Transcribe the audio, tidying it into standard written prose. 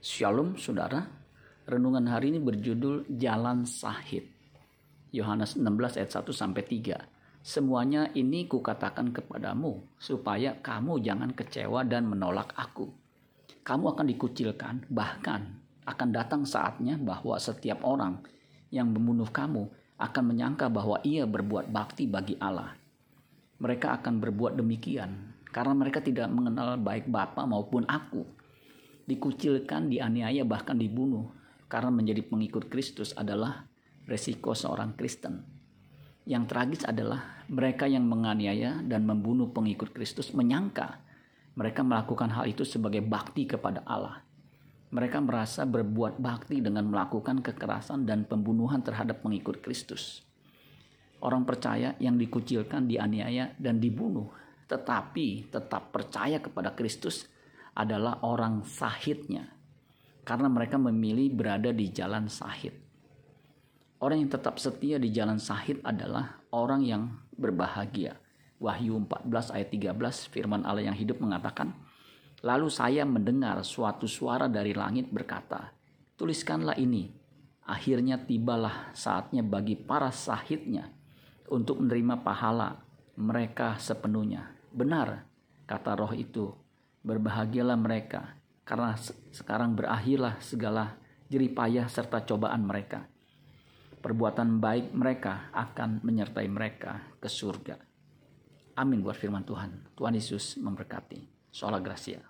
Shalom saudara, renungan hari ini berjudul Jalan Sahid. Yohanes 16 ayat 1-3. Semuanya ini kukatakan kepadamu, supaya kamu jangan kecewa dan menolak aku. Kamu akan dikucilkan, bahkan akan datang saatnya bahwa setiap orang yang membunuh kamu akan menyangka bahwa ia berbuat bakti bagi Allah. Mereka akan berbuat demikian, karena mereka tidak mengenal baik Bapa maupun aku. Dikucilkan, dianiaya, bahkan dibunuh. Karena menjadi pengikut Kristus adalah resiko seorang Kristen. Yang tragis adalah mereka yang menganiaya dan membunuh pengikut Kristus menyangka mereka melakukan hal itu sebagai bakti kepada Allah. Mereka merasa berbuat bakti dengan melakukan kekerasan dan pembunuhan terhadap pengikut Kristus. Orang percaya yang dikucilkan, dianiaya, dan dibunuh tetapi tetap percaya kepada Kristus adalah orang sahidnya, karena mereka memilih berada di jalan sahid. Orang yang tetap setia di jalan sahid adalah orang yang berbahagia. Wahyu 14 ayat 13, firman Allah yang hidup mengatakan, "Lalu saya mendengar suatu suara dari langit berkata, tuliskanlah ini, akhirnya tibalah saatnya bagi para sahidnya untuk menerima pahala mereka sepenuhnya. Benar, kata roh itu, berbahagialah mereka, karena sekarang berakhirlah segala jeripayah serta cobaan mereka. Perbuatan baik mereka akan menyertai mereka ke surga." Amin buat firman Tuhan. Tuhan Yesus memberkati. Sola Gracia.